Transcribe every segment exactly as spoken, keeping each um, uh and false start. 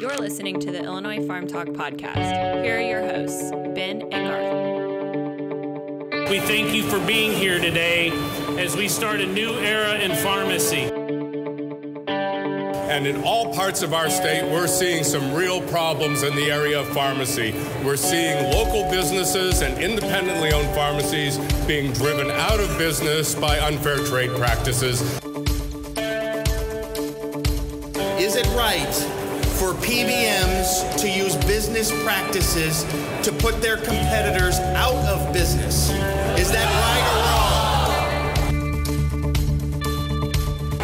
You're listening to the Illinois Farm Talk podcast. Here are your hosts, Ben and Garth. We thank you for being here today as we start a new era in pharmacy. And in all parts of our state, we're seeing some real problems in the area of pharmacy. We're seeing local businesses and independently owned pharmacies being driven out of business by unfair trade practices. Is it right for P B Ms to use business practices to put their competitors out of business? Is that right or wrong?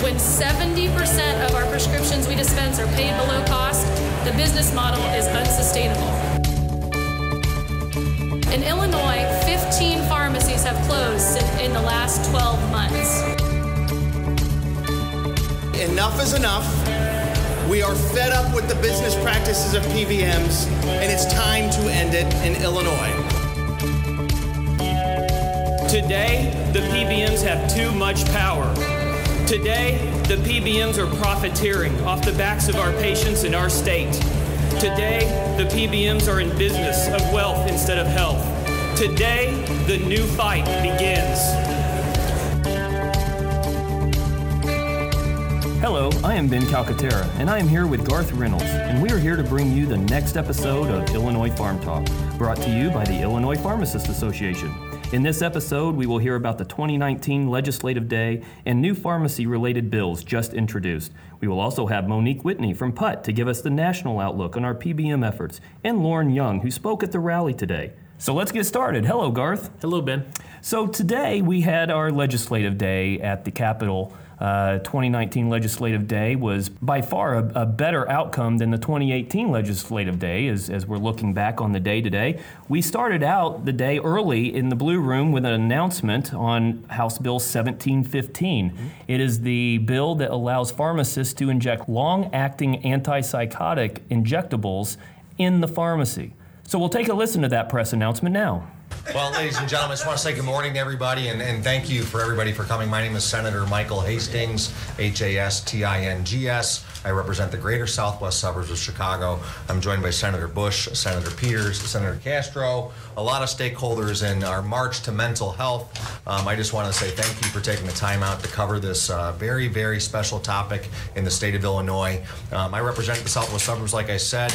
When seventy percent of our prescriptions we dispense are paid below cost, the business model is unsustainable. In Illinois, fifteen pharmacies have closed in the last twelve months. Enough is enough. We are fed up with the business practices of P B Ms, and it's time to end it in Illinois. Today, the P B Ms have too much power. Today, the P B Ms are profiteering off the backs of our patients in our state. Today, the P B Ms are in business of wealth instead of health. Today, the new fight begins. Hello, I am Ben Calcaterra, and I am here with Garth Reynolds, and we are here to bring you the next episode of Illinois Farm Talk, brought to you by the Illinois Pharmacists Association. In this episode, we will hear about the twenty nineteen Legislative Day and new pharmacy-related bills just introduced. We will also have Monique Whitney from P U T T to give us the national outlook on our P B M efforts, and Lauren Young, who spoke at the rally today. So let's get started. Hello, Garth. Hello, Ben. So today we had our Legislative Day at the Capitol. Uh, twenty nineteen Legislative Day was by far a, a better outcome than the twenty eighteen Legislative Day, as, as we're looking back on the day today. We started out the day early in the Blue Room with an announcement on House Bill seventeen fifteen. Mm-hmm. It is the bill that allows pharmacists to inject long-acting antipsychotic injectables in the pharmacy. So we'll take a listen to that press announcement now. Well, ladies and gentlemen, I just want to say good morning to everybody, and, and thank you for everybody for coming. My name is Senator Michael Hastings, H A S T I N G S. I represent the greater southwest suburbs of Chicago. I'm joined by Senator Bush, Senator Peters, Senator Castro, a lot of stakeholders in our march to mental health. Um, I just want to say thank you for taking the time out to cover this uh, very, very special topic in the state of Illinois. Um, I represent the southwest suburbs, like I said.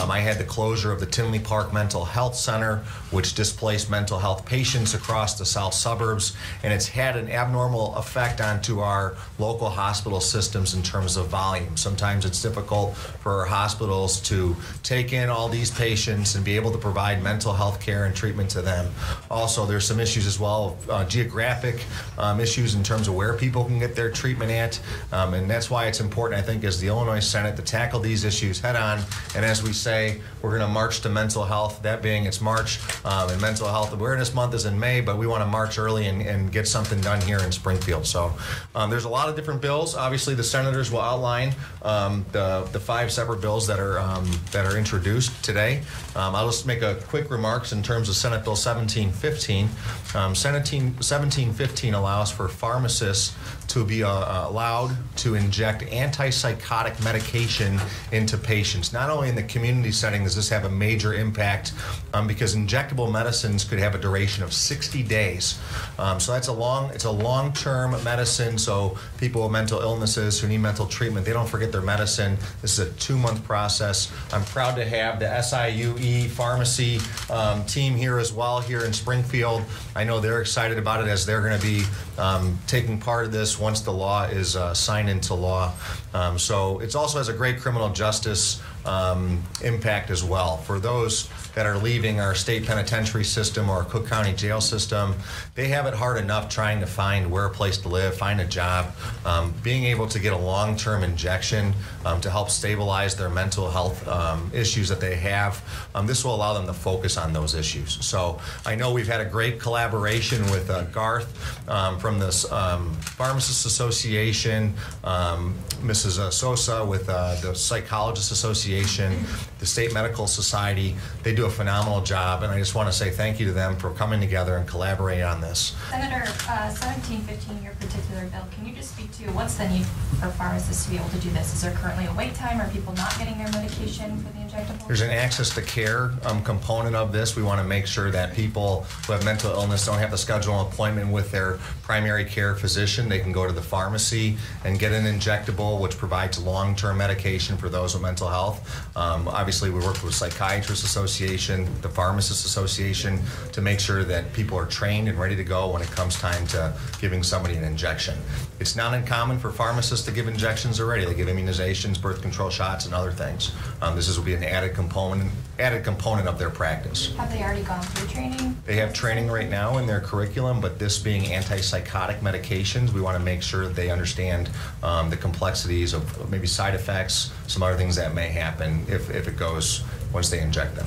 Um, I had the closure of the Tinley Park Mental Health Center, which displaced mental health patients across the south suburbs, and it's had an abnormal effect onto our local hospital systems in terms of volume. Sometimes it's difficult for our hospitals to take in all these patients and be able to provide mental health care and treatment to them. Also, there's some issues as well, uh, geographic um, issues in terms of where people can get their treatment at, um, and that's why it's important, I think, as the Illinois Senate to tackle these issues head on, and as we say, we're going to march to mental health, that being it's March, um, and Mental Health Awareness Month is in May, but we want to march early and, and get something done here in Springfield. So um, there's a lot of different bills. Obviously, the senators will outline um, the, the five separate bills that are um, that are introduced today. Um, I'll just make a quick remarks in terms of Senate Bill seventeen fifteen. Um, seventeen fifteen allows for pharmacists to be uh, allowed to inject antipsychotic medication into patients. Not only in the community setting does this have a major impact, um, because injectable medicines could have a duration of sixty days. Um, so that's a long, it's a long-term medicine, so people with mental illnesses who need mental treatment, they don't forget their medicine. This is a two-month process. I'm proud to have the S I U E pharmacy um, team here as well here in Springfield. I know they're excited about it as they're gonna be um, taking part of this once the law is uh, signed into law. Um, so it also has a great criminal justice um, impact as well. For those that are leaving our state penitentiary system or Cook County jail system, they have it hard enough trying to find where a place to live, find a job. Um, being able to get a long-term injection um, to help stabilize their mental health um, issues that they have, um, this will allow them to focus on those issues. So I know we've had a great collaboration with uh, Garth um, from the um, Pharmacists Association, um, Missus Missus Sosa with uh, the Psychologists Association, the State Medical Society. They do a phenomenal job, and I just want to say thank you to them for coming together and collaborating on this. Senator, uh, seventeen fifteen, your particular bill, can you just speak to what's the need for pharmacists to be able to do this? Is there currently a wait time? Are people not getting their medication for the injectable? There's an access to care um, component of this. We want to make sure that people who have mental illness don't have to schedule an appointment with their primary care physician. They can go to the pharmacy and get an injectable, which provides long-term medication for those with mental health. Um, obviously, we work with Psychiatrists Association, the Pharmacists Association, to make sure that people are trained and ready to go when it comes time to giving somebody an injection. It's not uncommon for pharmacists to give injections already. They give immunizations, birth control shots, and other things. Um, this is, will be an added component, added component of their practice. Have they already gone through training? They have training right now in their curriculum, but this being antipsychotic medications, we want to make sure that they understand um, the complexities of maybe side effects, some other things that may happen if, if it goes once they inject them.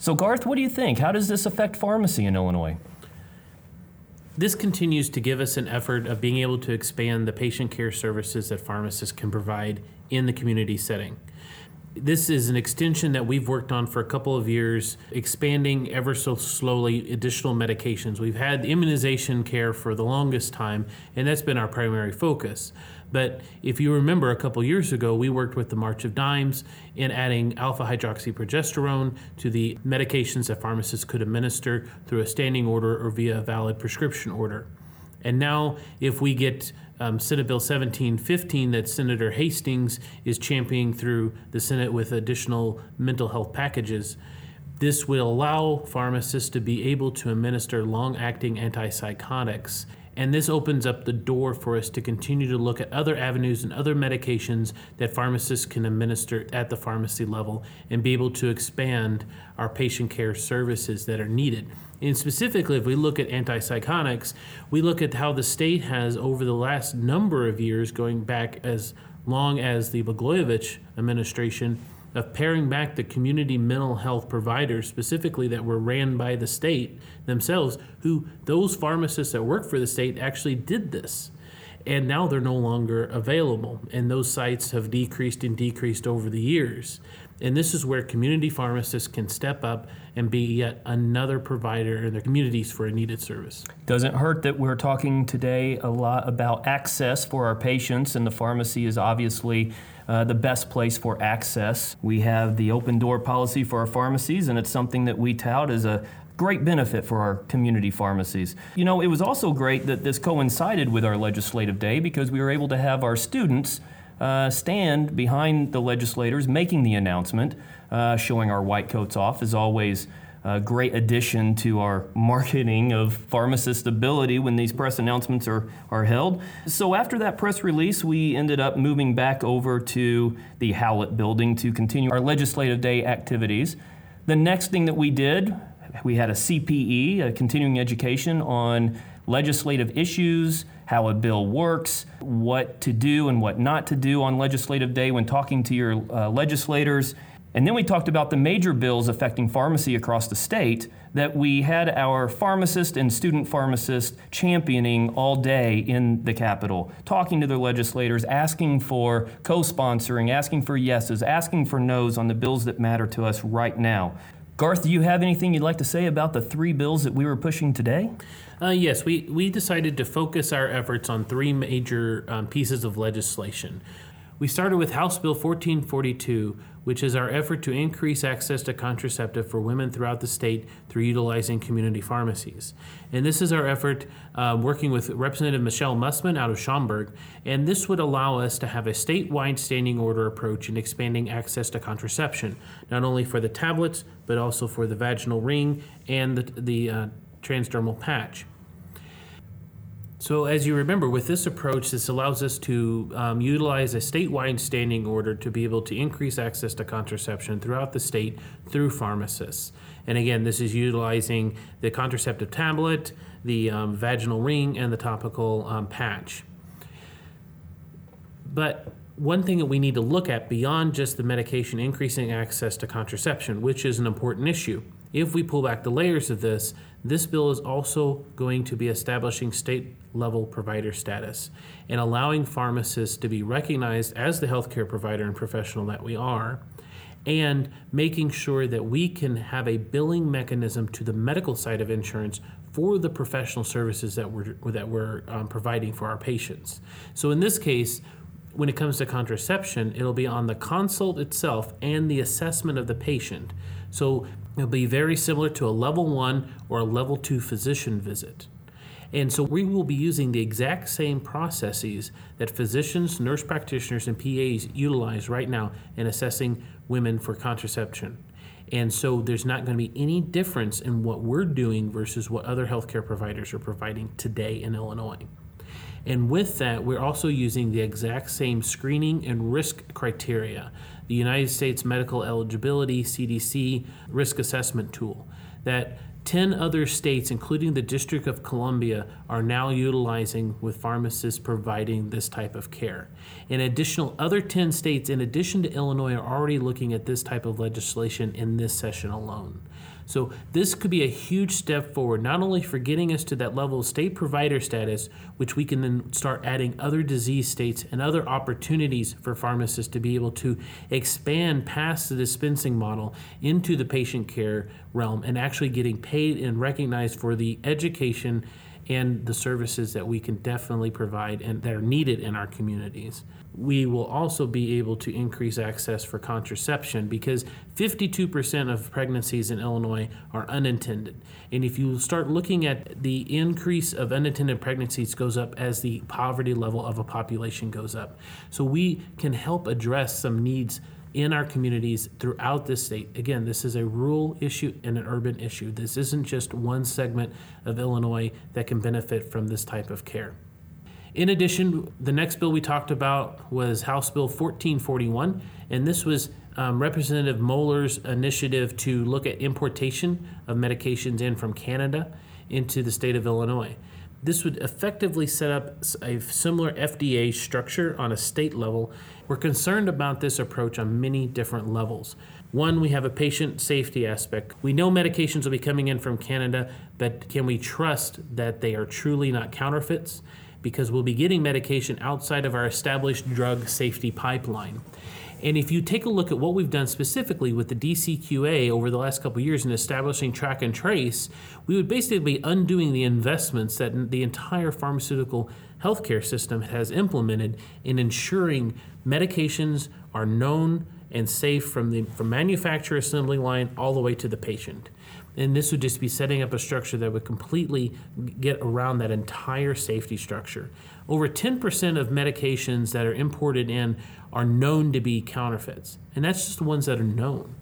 So Garth, what do you think? How does this affect pharmacy in Illinois? This continues to give us an effort of being able to expand the patient care services that pharmacists can provide in the community setting. This is an extension that we've worked on for a couple of years, expanding ever so slowly additional medications. We've had immunization care for the longest time, and that's been our primary focus. But if you remember a couple years ago, we worked with the March of Dimes in adding alpha-hydroxyprogesterone to the medications that pharmacists could administer through a standing order or via a valid prescription order. And now if we get um, Senate Bill seventeen fifteen that Senator Hastings is championing through the Senate with additional mental health packages, this will allow pharmacists to be able to administer long-acting antipsychotics. And this opens up the door for us to continue to look at other avenues and other medications that pharmacists can administer at the pharmacy level and be able to expand our patient care services that are needed. And specifically, if we look at antipsychotics, we look at how the state has over the last number of years, going back as long as the Blagojevich administration, of paring back the community mental health providers, specifically that were ran by the state themselves, who those pharmacists that work for the state actually did this. And now they're no longer available. And those sites have decreased and decreased over the years. And this is where community pharmacists can step up and be yet another provider in their communities for a needed service. Doesn't hurt that we're talking today a lot about access for our patients, and the pharmacy is obviously Uh, the best place for access. We have the open door policy for our pharmacies, and it's something that we tout as a great benefit for our community pharmacies. You know, it was also great that this coincided with our legislative day, because we were able to have our students uh, stand behind the legislators making the announcement, uh, showing our white coats off is always a great addition to our marketing of pharmacist ability when these press announcements are, are held. So after that press release, we ended up moving back over to the Howlett building to continue our legislative day activities. The next thing that we did, we had a C P E, a continuing education on legislative issues, how a bill works, what to do and what not to do on legislative day when talking to your uh, legislators. And then we talked about the major bills affecting pharmacy across the state that we had our pharmacist and student pharmacist championing all day in the Capitol, talking to their legislators, asking for co-sponsoring, asking for yeses, asking for nos on the bills that matter to us right now. Garth, do you have anything you'd like to say about the three bills that we were pushing today? Uh, yes, we, we decided to focus our efforts on three major um, pieces of legislation. We started with House Bill fourteen forty-two, which is our effort to increase access to contraceptive for women throughout the state through utilizing community pharmacies. And this is our effort uh, working with Representative Michelle Mussman out of Schaumburg, and this would allow us to have a statewide standing order approach in expanding access to contraception, not only for the tablets, but also for the vaginal ring and the, the uh, transdermal patch. So as you remember, with this approach, this allows us to um, utilize a statewide standing order to be able to increase access to contraception throughout the state through pharmacists. And again, this is utilizing the contraceptive tablet, the um, vaginal ring, and the topical um, patch. But one thing that we need to look at beyond just the medication increasing access to contraception, which is an important issue, if we pull back the layers of this, This bill is also going to be establishing state-level provider status and allowing pharmacists to be recognized as the healthcare provider and professional that we are, and making sure that we can have a billing mechanism to the medical side of insurance for the professional services that we're, that we're um, providing for our patients. So in this case, when it comes to contraception, it'll be on the consult itself and the assessment of the patient. So it'll be very similar to a level one or a level two physician visit. And so we will be using the exact same processes that physicians, nurse practitioners, and P As utilize right now in assessing women for contraception. And so there's not going to be any difference in what we're doing versus what other healthcare providers are providing today in Illinois. And with that, we're also using the exact same screening and risk criteria, the United States Medical Eligibility C D C risk assessment tool, that ten other states, including the District of Columbia, are now utilizing with pharmacists providing this type of care. An additional other ten states, in addition to Illinois, are already looking at this type of legislation in this session alone. So this could be a huge step forward, not only for getting us to that level of state provider status, which we can then start adding other disease states and other opportunities for pharmacists to be able to expand past the dispensing model into the patient care realm and actually getting paid and recognized for the education and the services that we can definitely provide and that are needed in our communities. We will also be able to increase access for contraception because fifty-two percent of pregnancies in Illinois are unintended. And if you start looking at the increase of unintended pregnancies goes up as the poverty level of a population goes up. So we can help address some needs in our communities throughout this state. Again, this is a rural issue and an urban issue. This isn't just one segment of Illinois that can benefit from this type of care. In addition, the next bill we talked about was House Bill fourteen forty-one, and this was um, Representative Moeller's initiative to look at importation of medications in from Canada into the state of Illinois. This would effectively set up a similar F D A structure on a state level. We're concerned about this approach on many different levels. One, we have a patient safety aspect. We know medications will be coming in from Canada, but can we trust that they are truly not counterfeits? Because we'll be getting medication outside of our established drug safety pipeline. And if you take a look at what we've done specifically with the D C Q A over the last couple of years in establishing track and trace, we would basically be undoing the investments that the entire pharmaceutical healthcare system has implemented in ensuring medications are known and safe from the from manufacturer assembly line all the way to the patient. And this would just be setting up a structure that would completely get around that entire safety structure. Over ten percent of medications that are imported in are known to be counterfeits, and that's just the ones that are known.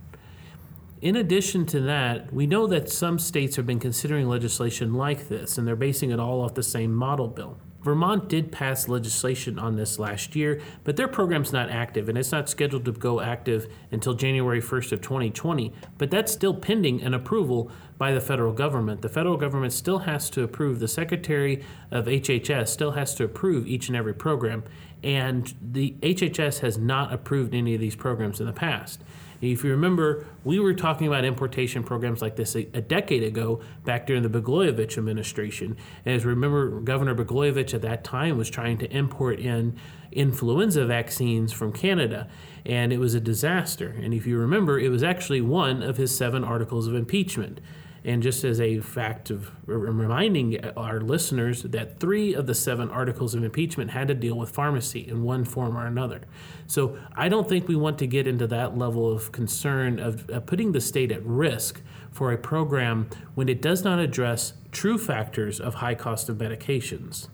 In addition to that, we know that some states have been considering legislation like this, and they're basing it all off the same model bill. Vermont did pass legislation on this last year, but their program's not active, and it's not scheduled to go active until January first of twenty twenty, but that's still pending an approval by the federal government. The federal government still has to approve, the Secretary of H H S still has to approve each and every program, and the H H S has not approved any of these programs in the past. If you remember, we were talking about importation programs like this a, a decade ago, back during the Blagojevich administration. And as you remember, Governor Blagojevich at that time was trying to import in influenza vaccines from Canada, and it was a disaster. And if you remember, it was actually one of his seven articles of impeachment. And just as a fact of reminding our listeners that three of the seven articles of impeachment had to deal with pharmacy in one form or another. So I don't think we want to get into that level of concern of putting the state at risk for a program when it does not address true factors of high cost of medications.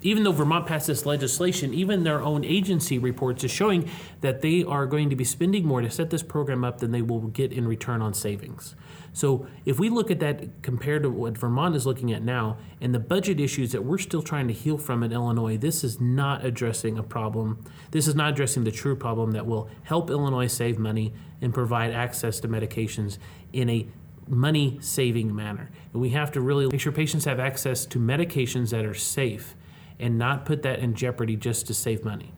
Even though Vermont passed this legislation, even their own agency reports is showing that they are going to be spending more to set this program up than they will get in return on savings. So if we look at that compared to what Vermont is looking at now and the budget issues that we're still trying to heal from in Illinois, this is not addressing a problem. This is not addressing the true problem that will help Illinois save money and provide access to medications in a money-saving manner. And we have to really make sure patients have access to medications that are safe and not put that in jeopardy just to save money.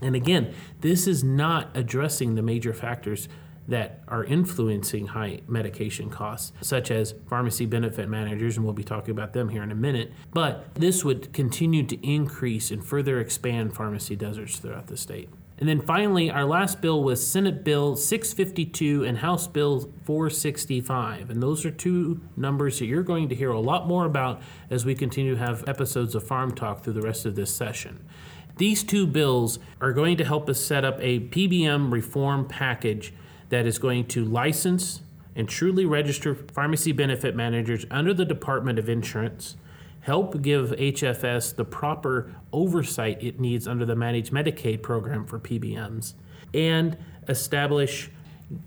And again, this is not addressing the major factors that are influencing high medication costs, such as pharmacy benefit managers, and we'll be talking about them here in a minute. But this would continue to increase and further expand pharmacy deserts throughout the state. And then finally, our last bill was Senate Bill six fifty-two and House Bill four sixty-five. And those are two numbers that you're going to hear a lot more about as we continue to have episodes of Farm Talk through the rest of this session. These two bills are going to help us set up a P B M reform package that is going to license and truly register pharmacy benefit managers under the Department of Insurance, help give H F S the proper oversight it needs under the Managed Medicaid program for P B Ms, and establish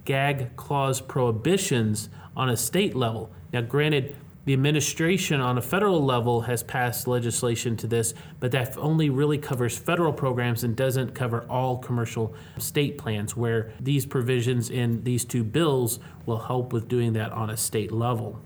gag clause prohibitions on a state level. Now, granted, the administration on a federal level has passed legislation to this, but that only really covers federal programs and doesn't cover all commercial state plans, where these provisions in these two bills will help with doing that on a state level.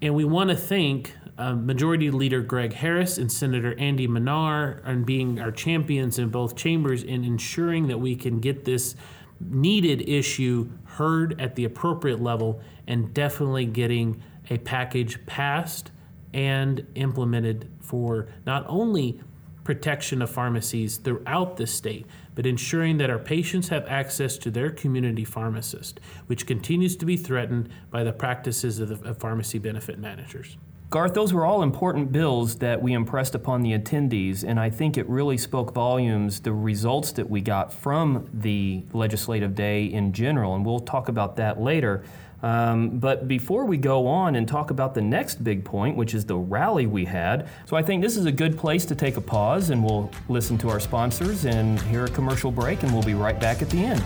And we want to thank Uh, Majority Leader Greg Harris and Senator Andy Manar on being our champions in both chambers in ensuring that we can get this needed issue heard at the appropriate level and definitely getting a package passed and implemented for not only protection of pharmacies throughout the state, but ensuring that our patients have access to their community pharmacist, which continues to be threatened by the practices of, the, of pharmacy benefit managers. Garth, those were all important bills that we impressed upon the attendees, and I think it really spoke volumes, the results that we got from the legislative day in general, and we'll talk about that later. Um, but before we go on and talk about the next big point, which is the rally we had, so I think this is a good place to take a pause, and we'll listen to our sponsors and hear a commercial break, and we'll be right back at the end.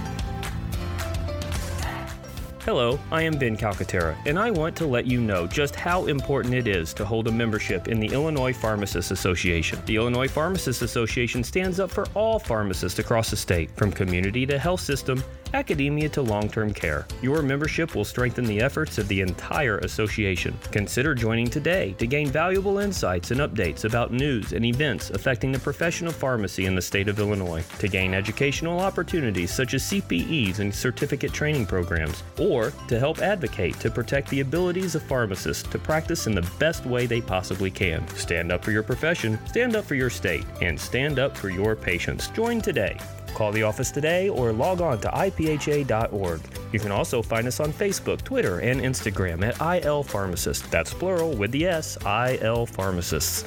Hello, I am Ben Calcaterra, and I want to let you know just how important it is to hold a membership in the Illinois Pharmacists Association. The Illinois Pharmacists Association stands up for all pharmacists across the state, from community to health system, academia to long-term care. Your membership will strengthen the efforts of the entire association. Consider joining today to gain valuable insights and updates about news and events affecting the profession of pharmacy in the state of Illinois, to gain educational opportunities such as C P Es and certificate training programs, or to help advocate to protect the abilities of pharmacists to practice in the best way they possibly can. Stand up for your profession, stand up for your state, and stand up for your patients. Join today. Call the office today or log on to I P H A dot org. You can also find us on Facebook, Twitter, and Instagram at I L Pharmacists. That's plural with the S, I L Pharmacists.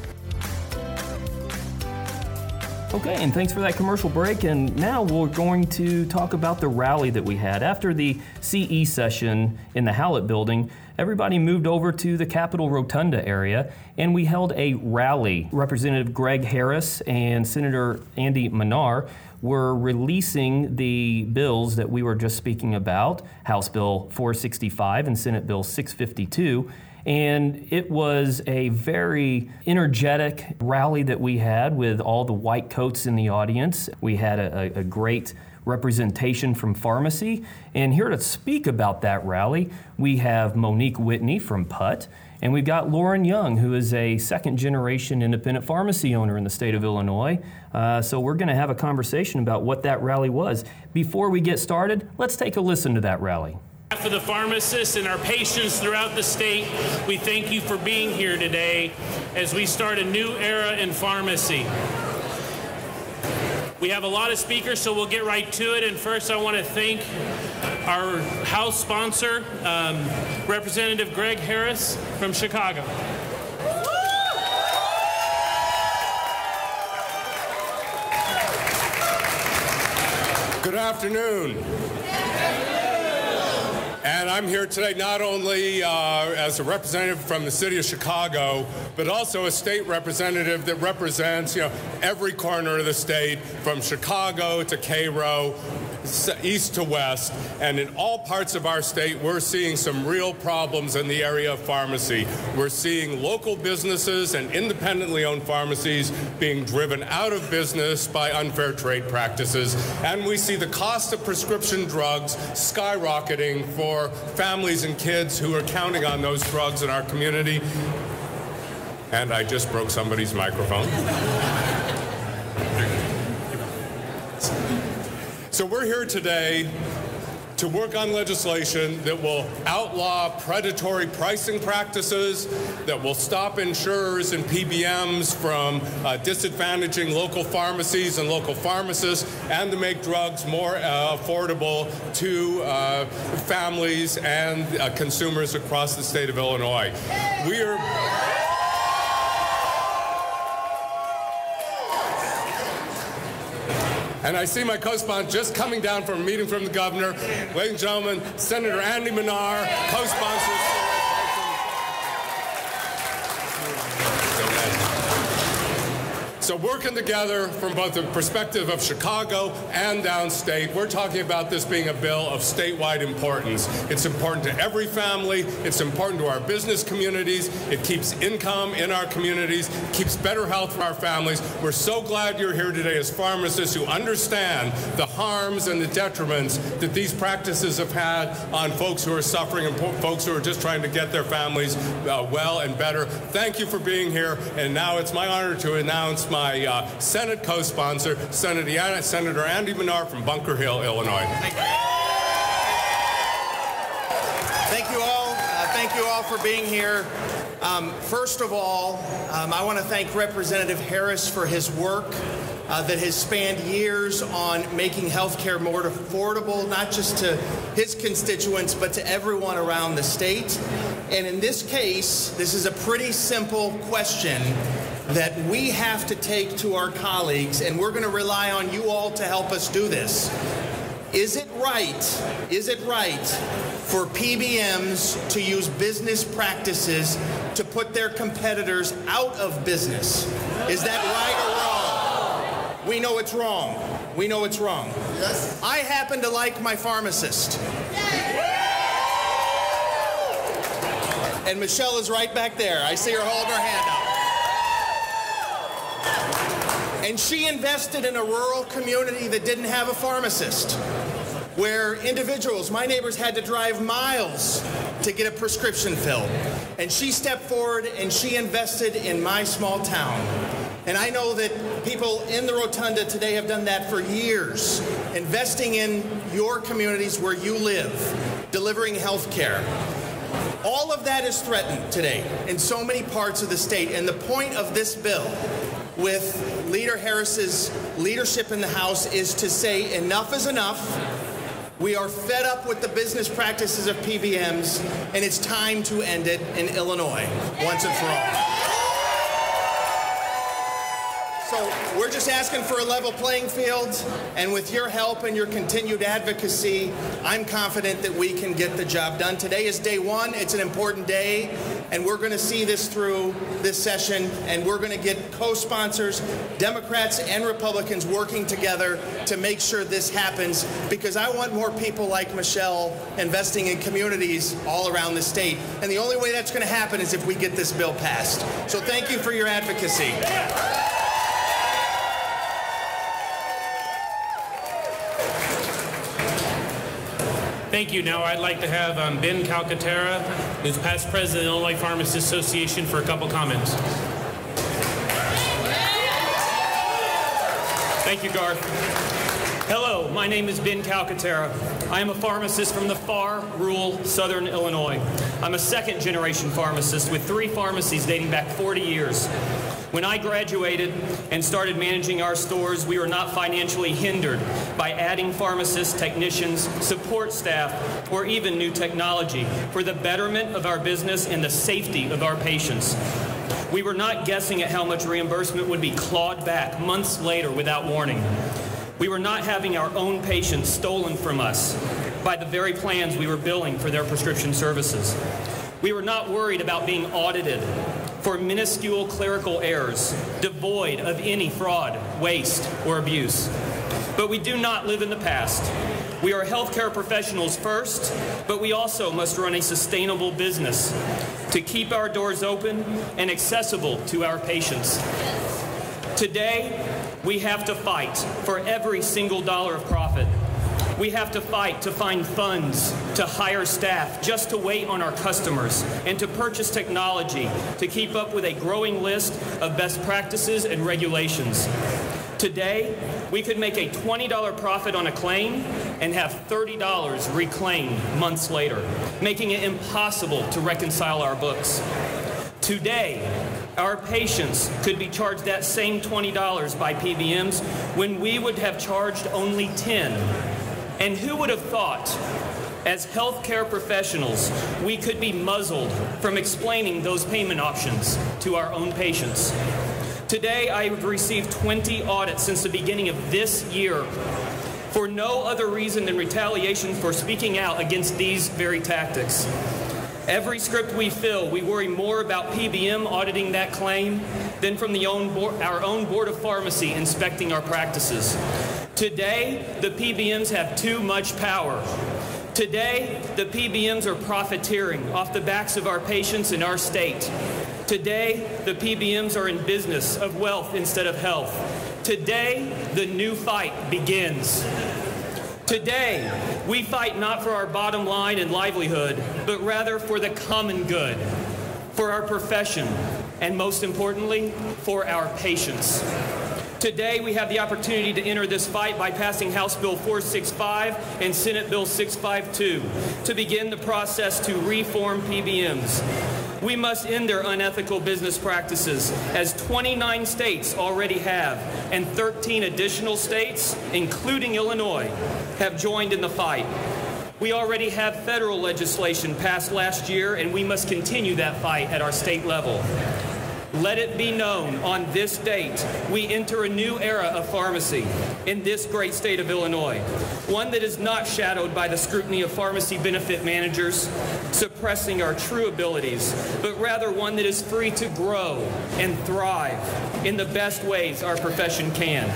Okay, and thanks for that commercial break. And now we're going to talk about the rally that we had. After the C E session in the Hallett building, everybody moved over to the Capitol Rotunda area, and we held a rally. Representative Greg Harris and Senator Andy Manar were releasing the bills that we were just speaking about, House Bill four sixty-five and Senate Bill six fifty-two, and it was a very energetic rally that we had with all the white coats in the audience. We had a, a great representation from pharmacy, and here to speak about that rally, we have Monique Whitney from P U T T, and we've got Lauren Young, who is a second-generation independent pharmacy owner in the state of Illinois. Uh, so we're going to have a conversation about what that rally was. Before we get started, let's take a listen to that rally. For the pharmacists and our patients throughout the state, we thank you for being here today as we start a new era in pharmacy. We have a lot of speakers, so we'll get right to it. And first, I want to thank our House sponsor, um, Representative Greg Harris from Chicago. Good afternoon. And I'm here today not only uh, as a representative from the city of Chicago, but also a state representative that represents, you know, every corner of the state, from Chicago to Cairo, east to west. And in all parts of our state, we're seeing some real problems in the area of pharmacy. We're seeing local businesses and independently owned pharmacies being driven out of business by unfair trade practices. And we see the cost of prescription drugs skyrocketing for families and kids who are counting on those drugs in our community. And I just broke somebody's microphone. So we're here today to work on legislation that will outlaw predatory pricing practices, that will stop insurers and P B Ms from uh, disadvantaging local pharmacies and local pharmacists, and to make drugs more uh, affordable to uh, families and uh, consumers across the state of Illinois. We are... And I see my co-sponsor just coming down from a meeting from the governor. Ladies and gentlemen, Senator Andy Manar, co-sponsor. So working together from both the perspective of Chicago and downstate, we're talking about this being a bill of statewide importance. It's important to every family. It's important to our business communities. It keeps income in our communities, keeps better health for our families. We're so glad you're here today as pharmacists who understand the harms and the detriments that these practices have had on folks who are suffering and po- folks who are just trying to get their families uh, well and better. Thank you for being here. And now it's my honor to announce my My uh, Senate co-sponsor, Senator, Senator Andy Manar from Bunker Hill, Illinois. Thank you, thank you all. Uh, thank you all for being here. Um, first of all, um, I want to thank Representative Harris for his work uh, that has spanned years on making health care more affordable, not just to his constituents, but to everyone around the state. And in this case, this is a pretty simple question that we have to take to our colleagues, and we're going to rely on you all to help us do this. Is it right, is it right for P B Ms to use business practices to put their competitors out of business? Is that right or wrong? We know it's wrong. We know it's wrong. Yes. I happen to like my pharmacist. And Michelle is right back there. I see her holding her hand out. And she invested in a rural community that didn't have a pharmacist, where individuals, my neighbors, had to drive miles to get a prescription filled. And she stepped forward and she invested in my small town. And I know that people in the Rotunda today have done that for years, investing in your communities where you live, delivering health care. All of that is threatened today in so many parts of the state. And the point of this bill, with Leader Harris's leadership in the House, is to say enough is enough. We are fed up with the business practices of P B Ms, and it's time to end it in Illinois once and for all. So we're just asking for a level playing field, and with your help and your continued advocacy, I'm confident that we can get the job done. Today is day one. It's an important day. And we're going to see this through this session, and we're going to get co-sponsors, Democrats and Republicans, working together to make sure this happens, because I want more people like Michelle investing in communities all around the state. And the only way that's going to happen is if we get this bill passed. So thank you for your advocacy. Thank you. Now I'd like to have um, Ben Calcaterra, who's past president of the Illinois Pharmacists Association, for a couple comments. Thank you, Garth. Hello, my name is Ben Calcaterra. I am a pharmacist from the far rural southern Illinois. I'm a second generation pharmacist with three pharmacies dating back forty years. When I graduated and started managing our stores, we were not financially hindered by adding pharmacists, technicians, support staff, or even new technology for the betterment of our business and the safety of our patients. We were not guessing at how much reimbursement would be clawed back months later without warning. We were not having our own patients stolen from us by the very plans we were billing for their prescription services. We were not worried about being audited for minuscule clerical errors, devoid of any fraud, waste, or abuse. But we do not live in the past. We are healthcare professionals first, but we also must run a sustainable business to keep our doors open and accessible to our patients. Today, we have to fight for every single dollar of profit. We have to fight to find funds, to hire staff, just to wait on our customers, and to purchase technology to keep up with a growing list of best practices and regulations. Today, we could make a twenty dollars profit on a claim, and have thirty dollars reclaimed months later, making it impossible to reconcile our books. Today, our patients could be charged that same twenty dollars by P B Ms when we would have charged only ten dollars. And who would have thought, as healthcare professionals, we could be muzzled from explaining those payment options to our own patients? Today, I have received twenty audits since the beginning of this year for no other reason than retaliation for speaking out against these very tactics. Every script we fill, we worry more about P B M auditing that claim than from the own bo- our own Board of Pharmacy inspecting our practices. Today, the P B Ms have too much power. Today, the P B Ms are profiteering off the backs of our patients in our state. Today, the P B Ms are in business of wealth instead of health. Today, the new fight begins. Today, we fight not for our bottom line and livelihood, but rather for the common good, for our profession, and most importantly, for our patients. Today, we have the opportunity to enter this fight by passing House Bill four sixty-five and Senate Bill six fifty-two to begin the process to reform P B Ms. We must end their unethical business practices, as twenty-nine states already have, and thirteen additional states, including Illinois, have joined in the fight. We already have federal legislation passed last year, and we must continue that fight at our state level. Let it be known on this date, we enter a new era of pharmacy in this great state of Illinois, one that is not shadowed by the scrutiny of pharmacy benefit managers suppressing our true abilities, but rather one that is free to grow and thrive in the best ways our profession can.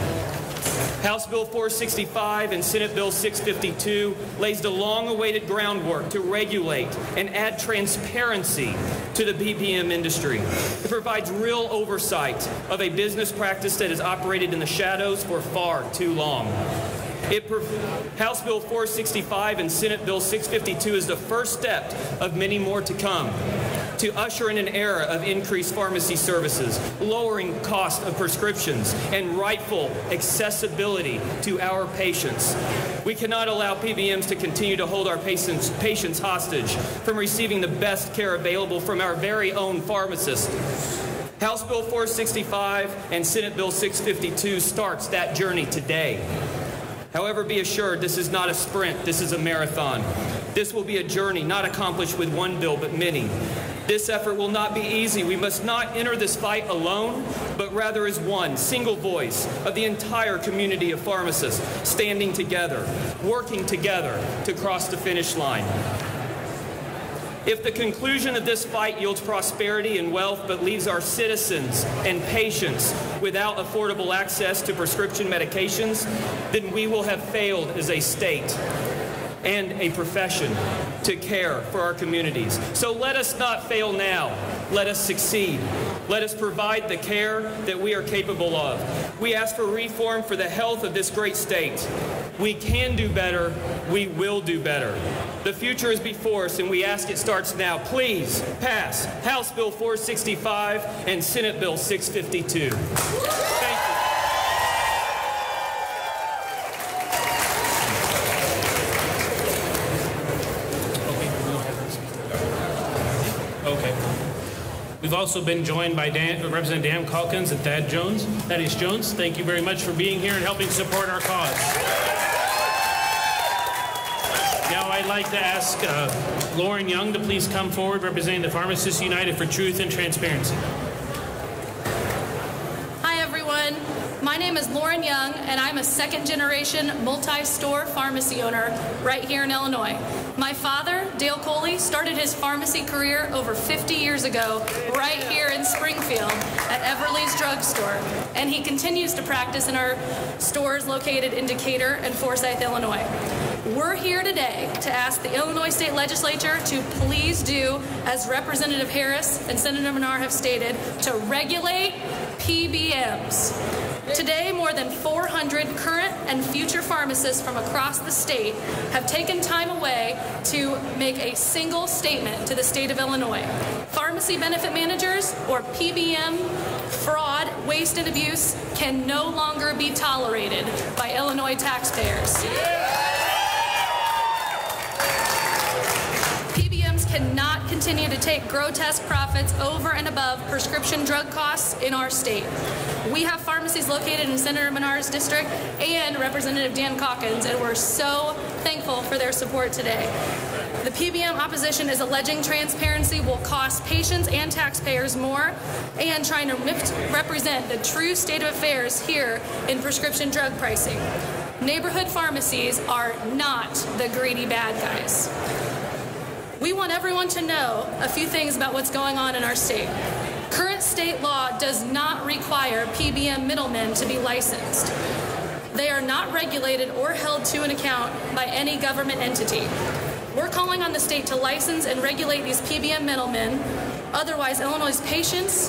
House Bill four sixty-five and Senate Bill six fifty-two lays the long-awaited groundwork to regulate and add transparency to the P B M industry. It provides real oversight of a business practice that has operated in the shadows for far too long. It, House Bill four sixty-five and Senate Bill six fifty-two is the first step of many more to come to usher in an era of increased pharmacy services, lowering cost of prescriptions, and rightful accessibility to our patients. We cannot allow P B Ms to continue to hold our patients, patients hostage from receiving the best care available from our very own pharmacists. House Bill four sixty-five and Senate Bill six fifty-two starts that journey today. However, be assured, this is not a sprint, this is a marathon. This will be a journey not accomplished with one bill, but many. This effort will not be easy. We must not enter this fight alone, but rather as one single voice of the entire community of pharmacists, standing together, working together to cross the finish line. If the conclusion of this fight yields prosperity and wealth, but leaves our citizens and patients without affordable access to prescription medications, then we will have failed as a state and a profession to care for our communities. So let us not fail now. Let us succeed. Let us provide the care that we are capable of. We ask for reform for the health of this great state. We can do better. We will do better. The future is before us, and we ask it starts now. Please pass House Bill four sixty-five and Senate Bill six fifty-two. Thank you. We've also been joined by Dan, Representative Dan Calkins and Thad Jones. Thaddeus Jones, thank you very much for being here and helping support our cause. Now I'd like to ask uh, Lauren Young to please come forward, representing the Pharmacists United for Truth and Transparency. Hi everyone, my name is Lauren Young and I'm a second generation multi-store pharmacy owner right here in Illinois. My father, Dale Coley, started his pharmacy career over fifty years ago right here in Springfield at Everly's Drugstore, and he continues to practice in our stores located in Decatur and Forsyth, Illinois. We're here today to ask the Illinois State Legislature to please do, as Representative Harris and Senator Manar have stated, to regulate P B Ms. Today, more than four hundred current and future pharmacists from across the state have taken time away to make a single statement to the state of Illinois. Pharmacy benefit managers, or P B M, fraud, waste, and abuse can no longer be tolerated by Illinois taxpayers. Yeah. continue to take grotesque profits over and above prescription drug costs in our state. We have pharmacies located in Senator Manar's district and Representative Dan Calkins, and we're so thankful for their support today. The P B M opposition is alleging transparency will cost patients and taxpayers more, and trying to represent the true state of affairs here in prescription drug pricing. Neighborhood pharmacies are not the greedy bad guys. We want everyone to know a few things about what's going on in our state. Current state law does not require P B M middlemen to be licensed. They are not regulated or held to an account by any government entity. We're calling on the state to license and regulate these P B M middlemen. Otherwise, Illinois' patients,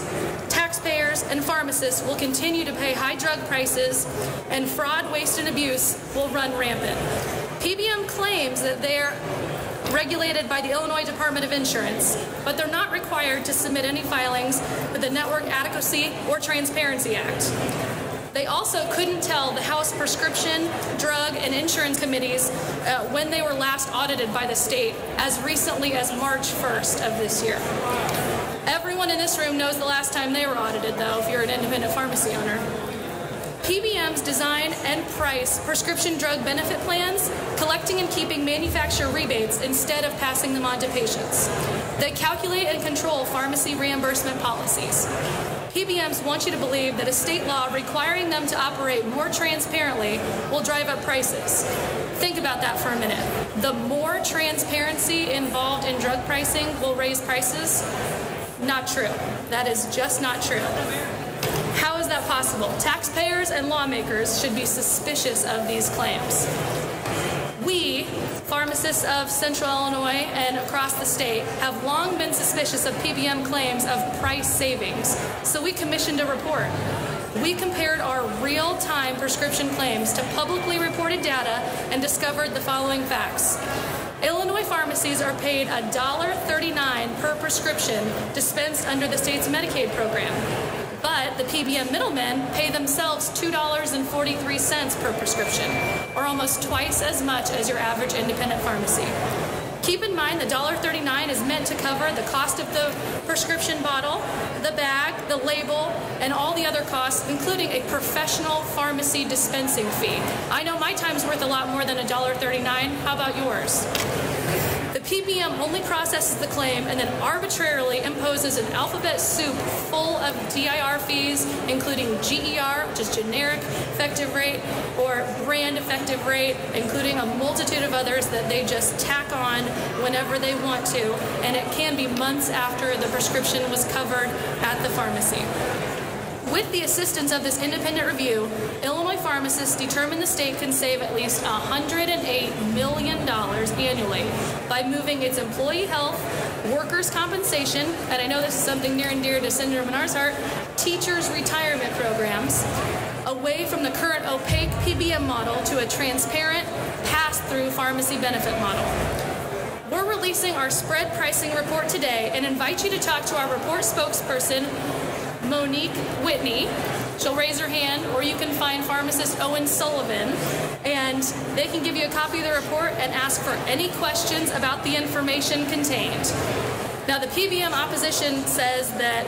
taxpayers, and pharmacists will continue to pay high drug prices, and fraud, waste, and abuse will run rampant. P B M claims that they are regulated by the Illinois Department of Insurance, but they're not required to submit any filings with the Network Adequacy or Transparency Act. They also couldn't tell the House Prescription, Drug, and Insurance Committees uh, when they were last audited by the state, as recently as March first of this year. Everyone in this room knows the last time they were audited, though, if you're an independent pharmacy owner. P B Ms design and price prescription drug benefit plans, collecting and keeping manufacturer rebates instead of passing them on to patients. They calculate and control pharmacy reimbursement policies. P B Ms want you to believe that a state law requiring them to operate more transparently will drive up prices. Think about that for a minute. The more transparency involved in drug pricing will raise prices? Not true. That is just not true. How is that possible? Taxpayers and lawmakers should be suspicious of these claims. We, pharmacists of Central Illinois and across the state, have long been suspicious of P B M claims of price savings, so we commissioned a report. We compared our real-time prescription claims to publicly reported data and discovered the following facts. Illinois pharmacies are paid one dollar and thirty-nine cents per prescription dispensed under the state's Medicaid program, but the P B M middlemen pay themselves two dollars and forty-three cents per prescription, or almost twice as much as your average independent pharmacy. Keep in mind the one dollar and thirty-nine cents is meant to cover the cost of the prescription bottle, the bag, the label, and all the other costs, including a professional pharmacy dispensing fee. I know my time's worth a lot more than one dollar and thirty-nine cents. How about yours? The P B M only processes the claim and then arbitrarily imposes an alphabet soup full of D I R fees, including G E R, which is generic effective rate, or brand effective rate, including a multitude of others that they just tack on whenever they want to, and it can be months after the prescription was covered at the pharmacy. With the assistance of this independent review, Illinois pharmacists determined the state can save at least one hundred eight million dollars annually by moving its employee health, workers' compensation, and I know this is something near and dear to Senator Manar's heart, teachers' retirement programs, away from the current opaque P B M model to a transparent, pass-through pharmacy benefit model. We're releasing our spread pricing report today and invite you to talk to our report spokesperson, Monique Whitney. She'll raise her hand, or you can find pharmacist Owen Sullivan, and they can give you a copy of the report and ask for any questions about the information contained. Now, the P B M opposition says that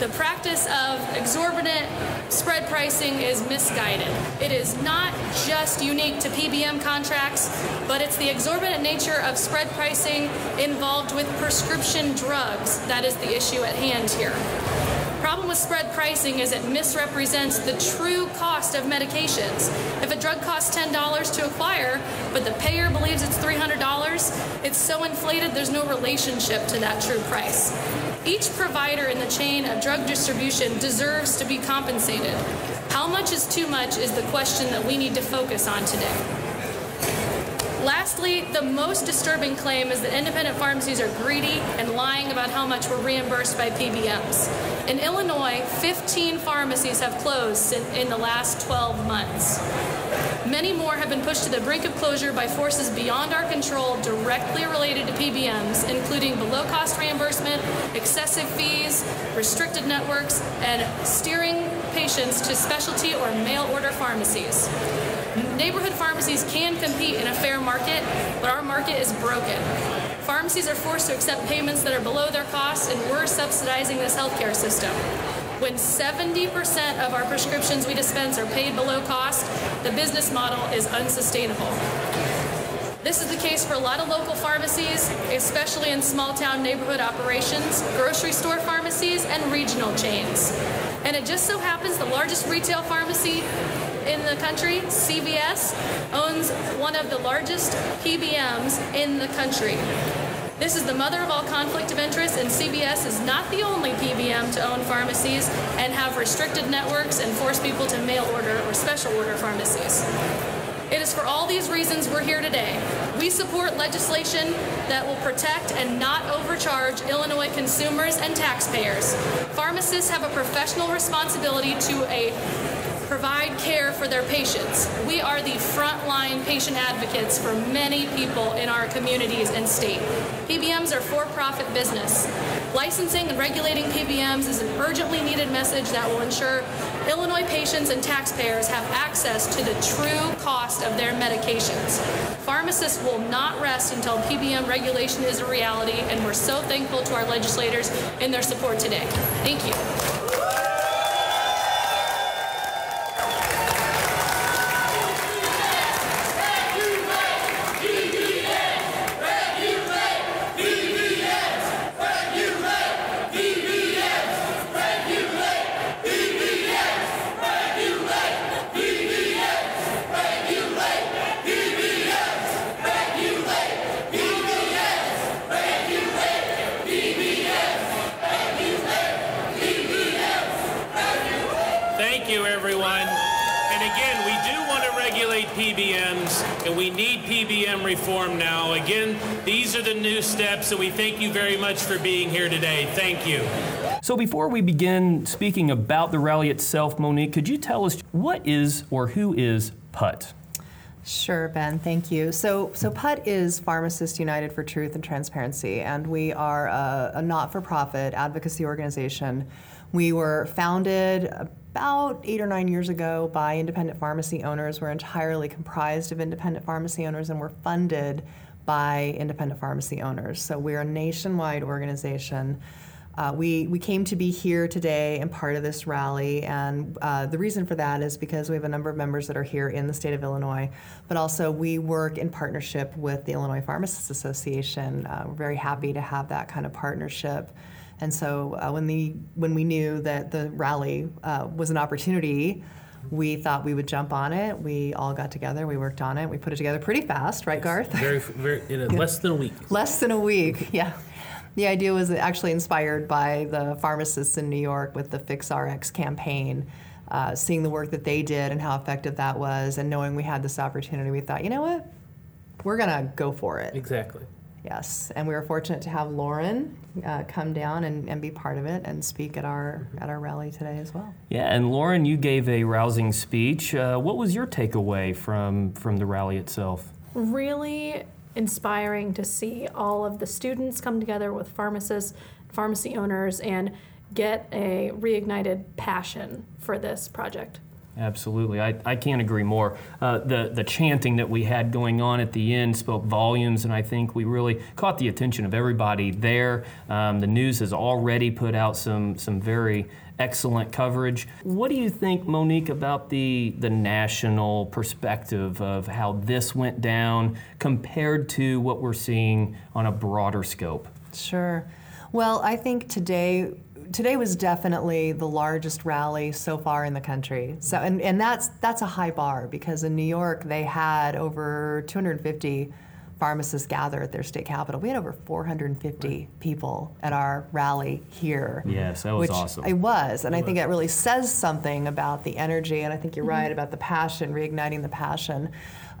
the practice of exorbitant spread pricing is misguided. It is not just unique to P B M contracts, but it's the exorbitant nature of spread pricing involved with prescription drugs that is the issue at hand here. The problem with spread pricing is it misrepresents the true cost of medications. If a drug costs ten dollars to acquire, but the payer believes it's three hundred dollars, it's so inflated there's no relationship to that true price. Each provider in the chain of drug distribution deserves to be compensated. How much is too much is the question that we need to focus on today. Lastly, the most disturbing claim is that independent pharmacies are greedy and lying about how much we're reimbursed by P B Ms. In Illinois, fifteen pharmacies have closed in the last twelve months. Many more have been pushed to the brink of closure by forces beyond our control directly related to P B Ms, including below-cost reimbursement, excessive fees, restricted networks, and steering patients to specialty or mail-order pharmacies. Neighborhood pharmacies can compete in a fair market, but our market is broken. Pharmacies are forced to accept payments that are below their costs, and we're subsidizing this healthcare system. When seventy percent of our prescriptions we dispense are paid below cost, the business model is unsustainable. This is the case for a lot of local pharmacies, especially in small-town neighborhood operations, grocery store pharmacies, and regional chains. And it just so happens the largest retail pharmacy in the country, C V S, owns one of the largest P B Ms in the country. This is the mother of all conflict of interest, and C V S is not the only P B M to own pharmacies and have restricted networks and force people to mail order or special order pharmacies. It is for all these reasons we're here today. We support legislation that will protect and not overcharge Illinois consumers and taxpayers. Pharmacists have a professional responsibility to a provide care for their patients. We are the frontline patient advocates for many people in our communities and state. P B Ms are for-profit business. Licensing and regulating P B Ms is an urgently needed message that will ensure Illinois patients and taxpayers have access to the true cost of their medications. Pharmacists will not rest until P B M regulation is a reality, and we're so thankful to our legislators and their support today. Thank you. P B Ms, and we need P B M reform now. Again, these are the new steps, and we thank you very much for being here today. Thank you. So before we begin speaking about the rally itself, Monique, could you tell us what is or who is P U T T? Sure, Ben, thank you. So so P U T T is Pharmacists United for Truth and Transparency, and we are a, a not-for-profit advocacy organization. We were founded about eight or nine years ago by independent pharmacy owners. We're entirely comprised of independent pharmacy owners, and we're funded by independent pharmacy owners. So we're a nationwide organization. Uh, we, we came to be here today and part of this rally, and uh, the reason for that is because we have a number of members that are here in the state of Illinois, but also we work in partnership with the Illinois Pharmacists Association. Uh, we're very happy to have that kind of partnership. And so uh, when the when we knew that the rally uh, was an opportunity, we thought we would jump on it. We all got together. We worked on it. We put it together pretty fast, right, Garth? Very, very in a, less than a week. Less than a week, yeah. The idea was actually inspired by the pharmacists in New York with the Fix R X campaign, uh, seeing the work that they did and how effective that was, and knowing we had this opportunity, we thought, you know what, we're going to go for it. Exactly. Yes, and we were fortunate to have Lauren uh, come down and, and be part of it and speak at our at our rally today as well. Yeah, and Lauren, you gave a rousing speech. Uh, what was your takeaway from, from the rally itself? Really inspiring to see all of the students come together with pharmacists, pharmacy owners, and get a reignited passion for this project. Absolutely. I, I can't agree more. Uh, the, the chanting that we had going on at the end spoke volumes, and I think we really caught the attention of everybody there. Um, the news has already put out some some very excellent coverage. What do you think, Monique, about the, the national perspective of how this went down compared to what we're seeing on a broader scope? Sure. Well, I think today... Today was definitely the largest rally so far in the country. So, and, and that's that's a high bar, because in New York they had over two hundred fifty pharmacists gather at their state capitol. We had over four hundred fifty right. people at our rally here. Yes, that was which awesome. It was, and it I was. think that really says something about the energy. And I think you're mm-hmm. right about the passion, reigniting the passion.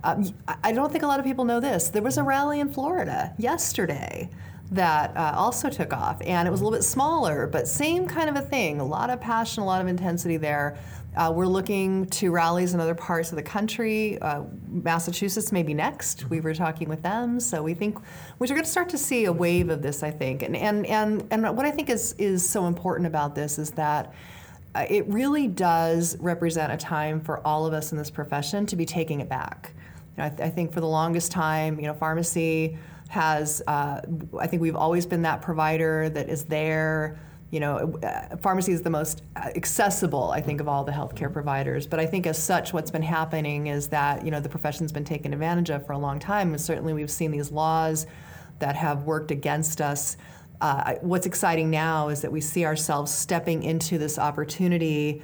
Um, I don't think a lot of people know this. There was a rally in Florida yesterday that uh, also took off, and it was a little bit smaller, but same kind of a thing. A lot of passion, a lot of intensity there. Uh, we're looking to rallies in other parts of the country. Uh, Massachusetts may be next. We were talking with them, so we think we're going to start to see a wave of this, I think. And and and, and what I think is, is so important about this is that uh, it really does represent a time for all of us in this profession to be taking it back. You know, I, th- I think for the longest time, you know, pharmacy has, uh, I think we've always been that provider that is there. You know, pharmacy is the most accessible, I think, of all the healthcare providers. But I think as such, what's been happening is that, you know, the profession's been taken advantage of for a long time. And certainly we've seen these laws that have worked against us. Uh, what's exciting now is that we see ourselves stepping into this opportunity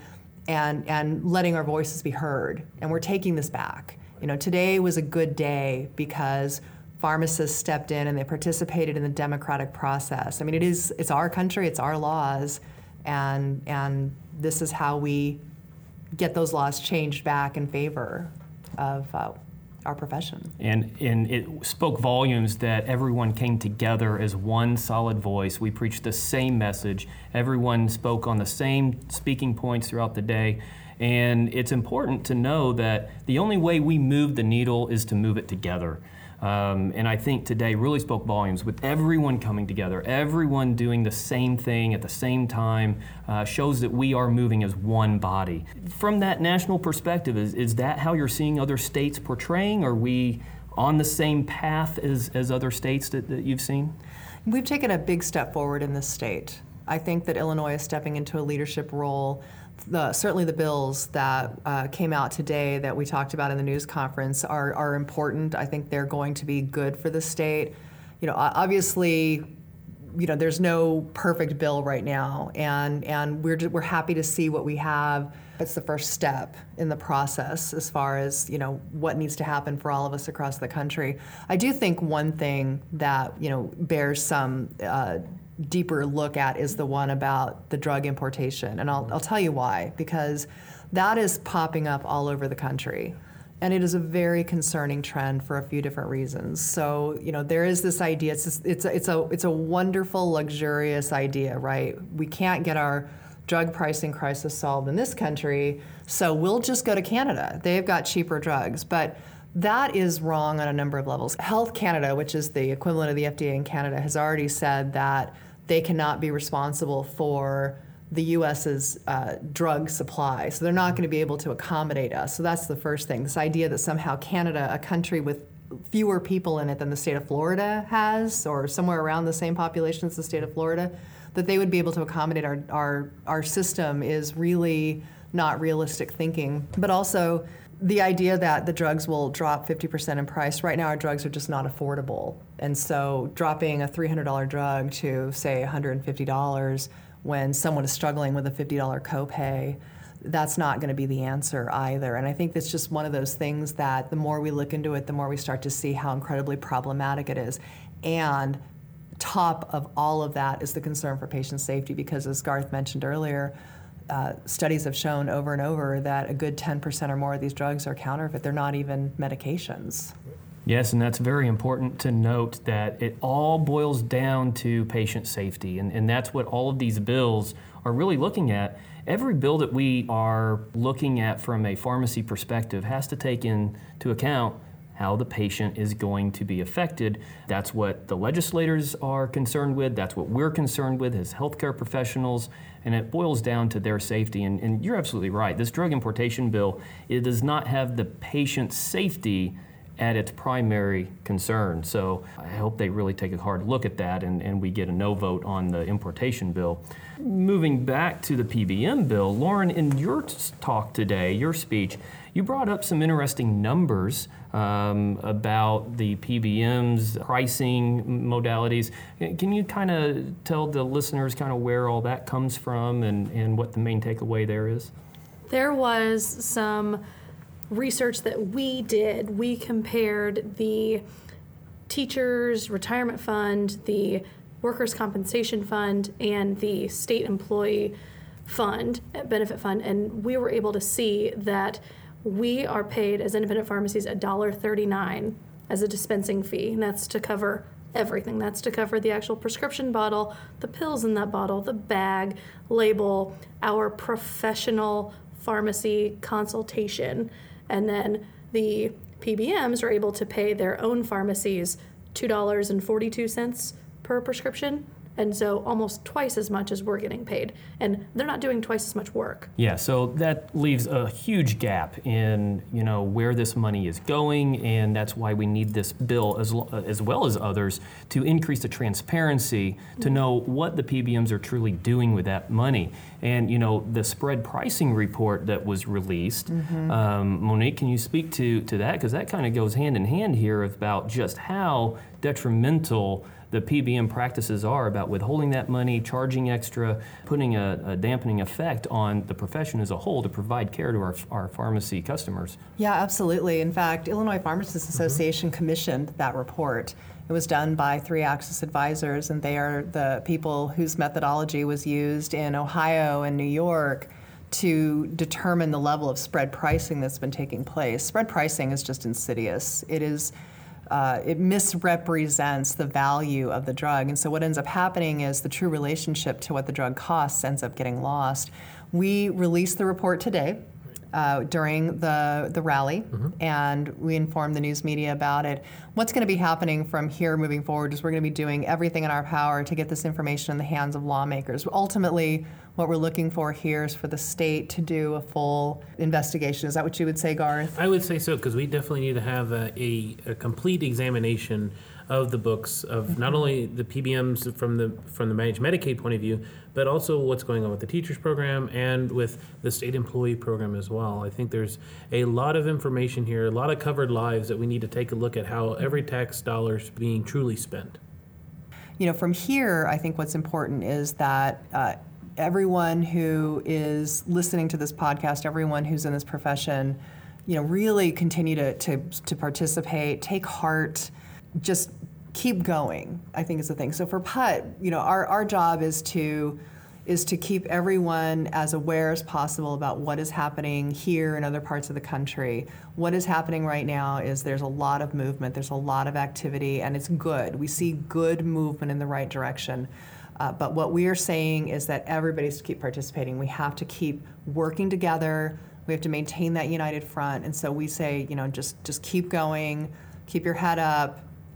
and and letting our voices be heard. And we're taking this back. You know, today was a good day because pharmacists stepped in and they participated in the democratic process. I mean, it is, it's our country, it's our laws, and and this is how we get those laws changed back in favor of uh, our profession. And and it spoke volumes that everyone came together as one solid voice. We preached the same message. Everyone spoke on the same speaking points throughout the day. And it's important to know that the only way we move the needle is to move it together. Um, and I think today really spoke volumes with everyone coming together, everyone doing the same thing at the same time, uh, shows that we are moving as one body. From that national perspective, is, is that how you're seeing other states portraying? Are we on the same path as, as other states that, that you've seen? We've taken a big step forward in this state. I think that Illinois is stepping into a leadership role. The, certainly the bills that uh, came out today that we talked about in the news conference are, are important. I think they're going to be good for the state. You know, obviously, you know, there's no perfect bill right now, and and we're we're happy to see what we have. It's the first step in the process as far as, you know, what needs to happen for all of us across the country. I do think one thing that, you know, bears some uh, deeper look at is the one about the drug importation. And I'll, I'll tell you why, because that is popping up all over the country. And it is a very concerning trend for a few different reasons. So, you know, there is this idea, it's just, it's, a, it's, a, it's a wonderful, luxurious idea, right? We can't get our drug pricing crisis solved in this country, so we'll just go to Canada. They've got cheaper drugs. But that is wrong on a number of levels. Health Canada, which is the equivalent of the F D A in Canada, has already said that they cannot be responsible for the U S's uh, drug supply. So they're not going to be able to accommodate us. So that's the first thing, this idea that somehow Canada, a country with fewer people in it than the state of Florida has, or somewhere around the same population as the state of Florida, that they would be able to accommodate our our, our system is really not realistic thinking. But also the idea that the drugs will drop fifty percent in price. Right now our drugs are just not affordable. And so dropping a three hundred dollars drug to, say, one hundred fifty dollars when someone is struggling with a fifty dollars copay, that's not going to be the answer either. And I think that's just one of those things that the more we look into it, the more we start to see how incredibly problematic it is. And top of all of that is the concern for patient safety, because as Garth mentioned earlier, Uh, studies have shown over and over that a good ten percent or more of these drugs are counterfeit. They're not even medications. Yes, and that's very important to note, that it all boils down to patient safety, and, and that's what all of these bills are really looking at. Every bill that we are looking at from a pharmacy perspective has to take into account how the patient is going to be affected. That's what the legislators are concerned with. That's what we're concerned with as healthcare professionals. And it boils down to their safety. And, and you're absolutely right. This drug importation bill, it does not have the patient's safety at its primary concern. So I hope they really take a hard look at that, and, and we get a no vote on the importation bill. Moving back to the P B M bill, Lauren, in your talk today, your speech, you brought up some interesting numbers um, about the P B Ms, pricing modalities. Can you kind of tell the listeners kind of where all that comes from, and, and what the main takeaway there is? There was some research that we did. We compared the teachers' retirement fund, the workers' compensation fund, and the state employee fund, benefit fund, and we were able to see that we are paid as independent pharmacies one dollar and thirty-nine cents as a dispensing fee, and that's to cover everything. That's to cover the actual prescription bottle, the pills in that bottle, the bag, label, our professional pharmacy consultation, and then the P B Ms are able to pay their own pharmacies two dollars and forty-two cents per prescription, And so almost twice as much as we're getting paid. And they're not doing twice as much work. Yeah, so that leaves a huge gap in, you know, where this money is going. And that's why we need this bill, as, as well as others, to increase the transparency to know what the P B Ms are truly doing with that money. And, you know, the spread pricing report that was released, mm-hmm. um, Monique, can you speak to, to that? Because that kind of goes hand in hand here about just how detrimental the P B M practices are about withholding that money, charging extra, putting a, a dampening effect on the profession as a whole to provide care to our, our pharmacy customers. Yeah, absolutely. In fact, Illinois Pharmacists Association mm-hmm. commissioned that report. It was done by three Axis advisors, and they are the people whose methodology was used in Ohio and New York to determine the level of spread pricing that's been taking place. Spread pricing is just insidious. It is Uh, it misrepresents the value of the drug. And so what ends up happening is the true relationship to what the drug costs ends up getting lost. We released the report today uh, during the, the rally, mm-hmm. and we informed the news media about it. What's going to be happening from here moving forward is we're going to be doing everything in our power to get this information in the hands of lawmakers. Ultimately, what we're looking for here is for the state to do a full investigation. Is that what you would say, Garth? I would say so, because we definitely need to have a, a, a complete examination of the books of mm-hmm. not only the P B Ms from the from the managed Medicaid point of view, but also what's going on with the teachers program and with the state employee program as well. I think there's a lot of information here, a lot of covered lives that we need to take a look at how every tax dollar is being truly spent. You know, from here, I think what's important is that uh, everyone who is listening to this podcast, everyone who's in this profession, you know, really continue to, to, to participate, take heart, just keep going, I think is the thing. So for P U T T, you know, our, our job is to is to keep everyone as aware as possible about what is happening here in other parts of the country. What is happening right now is there's a lot of movement, there's a lot of activity, and it's good. We see good movement in the right direction. Uh, but what we are saying is that everybody's to keep participating. We have to keep working together. We have to maintain that united front. And so we say, you know, just just keep going, keep your head up.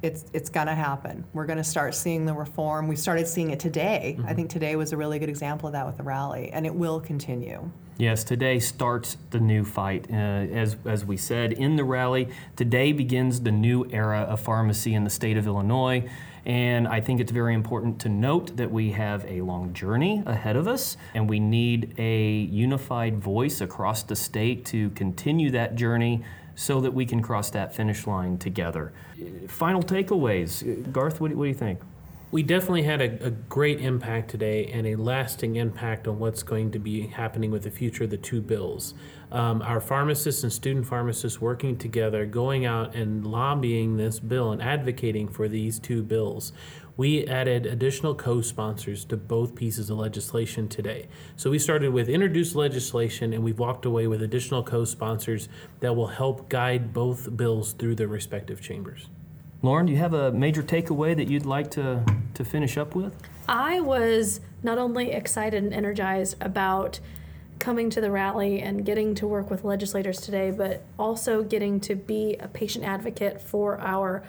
It's it's gonna happen. We're gonna start seeing the reform. We started seeing it today. Mm-hmm. I think today was a really good example of that with the rally, and it will continue. Yes, today starts the new fight. Uh, as as we said in the rally, today begins the new era of pharmacy in the state of Illinois. And I think it's very important to note that we have a long journey ahead of us, and we need a unified voice across the state to continue that journey so that we can cross that finish line together. Final takeaways. Garth, what do, what do you think? We definitely had a, a great impact today and a lasting impact on what's going to be happening with the future of the two bills. Um, our pharmacists and student pharmacists working together, going out and lobbying this bill and advocating for these two bills. We added additional co-sponsors to both pieces of legislation today. So we started with introduced legislation, and we've walked away with additional co-sponsors that will help guide both bills through their respective chambers. Lauren, do you have a major takeaway that you'd like to, to finish up with? I was not only excited and energized about coming to the rally and getting to work with legislators today, but also getting to be a patient advocate for our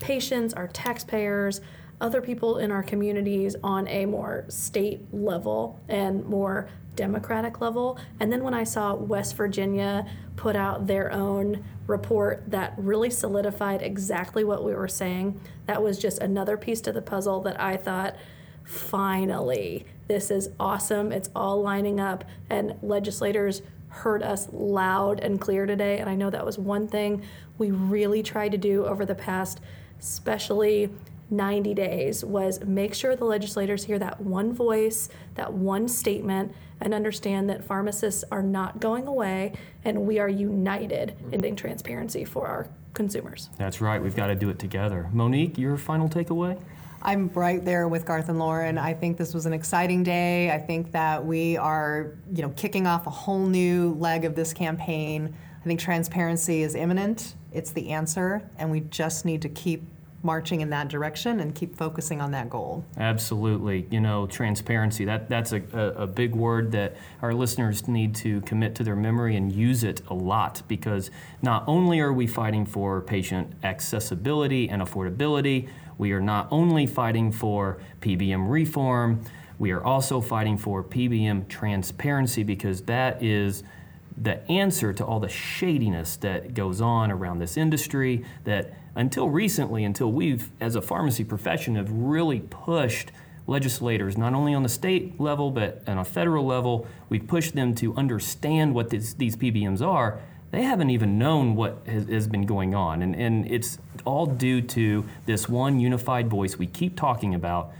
patients, our taxpayers, other people in our communities on a more state level and more Democratic level. And then when I saw West Virginia put out their own report that really solidified exactly what we were saying, that was just another piece to the puzzle that I thought, finally, this is awesome. It's all lining up, and legislators heard us loud and clear today. And I know that was one thing we really tried to do over the past, especially ninety days, was make sure the legislators hear that one voice, that one statement, and understand that pharmacists are not going away, and we are united in being transparency for our consumers. That's right. We've got to do it together. Monique, your final takeaway? I'm right there with Garth and Lauren. I think this was an exciting day. I think that we are, you know, kicking off a whole new leg of this campaign. I think transparency is imminent. It's the answer, and we just need to keep marching in that direction and keep focusing on that goal. Absolutely. You know, transparency, that, that's a, a big word that our listeners need to commit to their memory and use it a lot, because not only are we fighting for patient accessibility and affordability, we are not only fighting for P B M reform, we are also fighting for P B M transparency, because that is the answer to all the shadiness that goes on around this industry that until recently, until we've, as a pharmacy profession, have really pushed legislators, not only on the state level, but on a federal level, we've pushed them to understand what this, these P B Ms are. They haven't even known what has, has been going on. And, and it's all due to this one unified voice we keep talking about,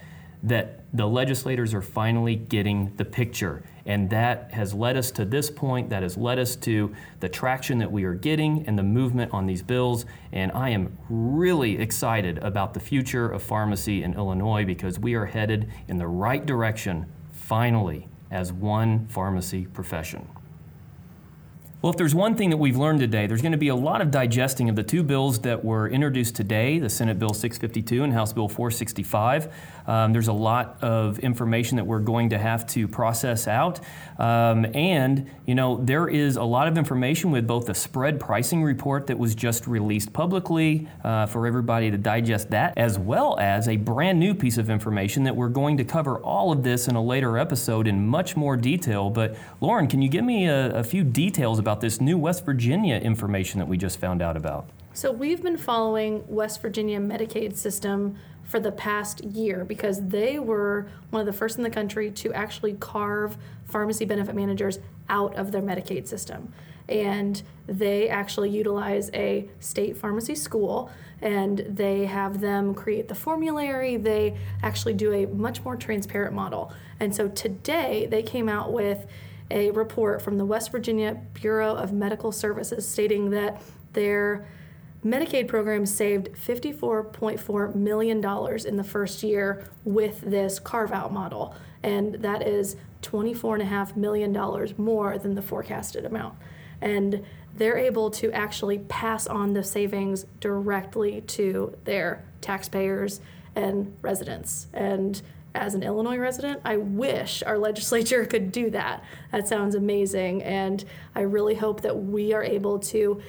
that the legislators are finally getting the picture. And that has led us to this point, that has led us to the traction that we are getting and the movement on these bills. And I am really excited about the future of pharmacy in Illinois, because we are headed in the right direction, finally, as one pharmacy profession. Well, if there's one thing that we've learned today, there's going to be a lot of digesting of the two bills that were introduced today, the Senate Bill six fifty-two and House Bill four sixty-five. Um, there's a lot of information that we're going to have to process out. Um, and, you know, there is a lot of information with both the spread pricing report that was just released publicly uh, for everybody to digest that, as well as a brand new piece of information that we're going to cover all of this in a later episode in much more detail. But, Lauren, can you give me a, a few details about this new West Virginia information that we just found out about? So we've been following West Virginia Medicaid system for the past year, because they were one of the first in the country to actually carve pharmacy benefit managers out of their Medicaid system. And they actually utilize a state pharmacy school, and they have them create the formulary. They actually do a much more transparent model. And so today they came out with a report from the West Virginia Bureau of Medical Services stating that their Medicaid program saved fifty-four point four million dollars in the first year with this carve-out model, and that is twenty-four point five million dollars more than the forecasted amount. And they're able to actually pass on the savings directly to their taxpayers and residents. And as an Illinois resident, I wish our legislature could do that. That sounds amazing, and I really hope that we are able to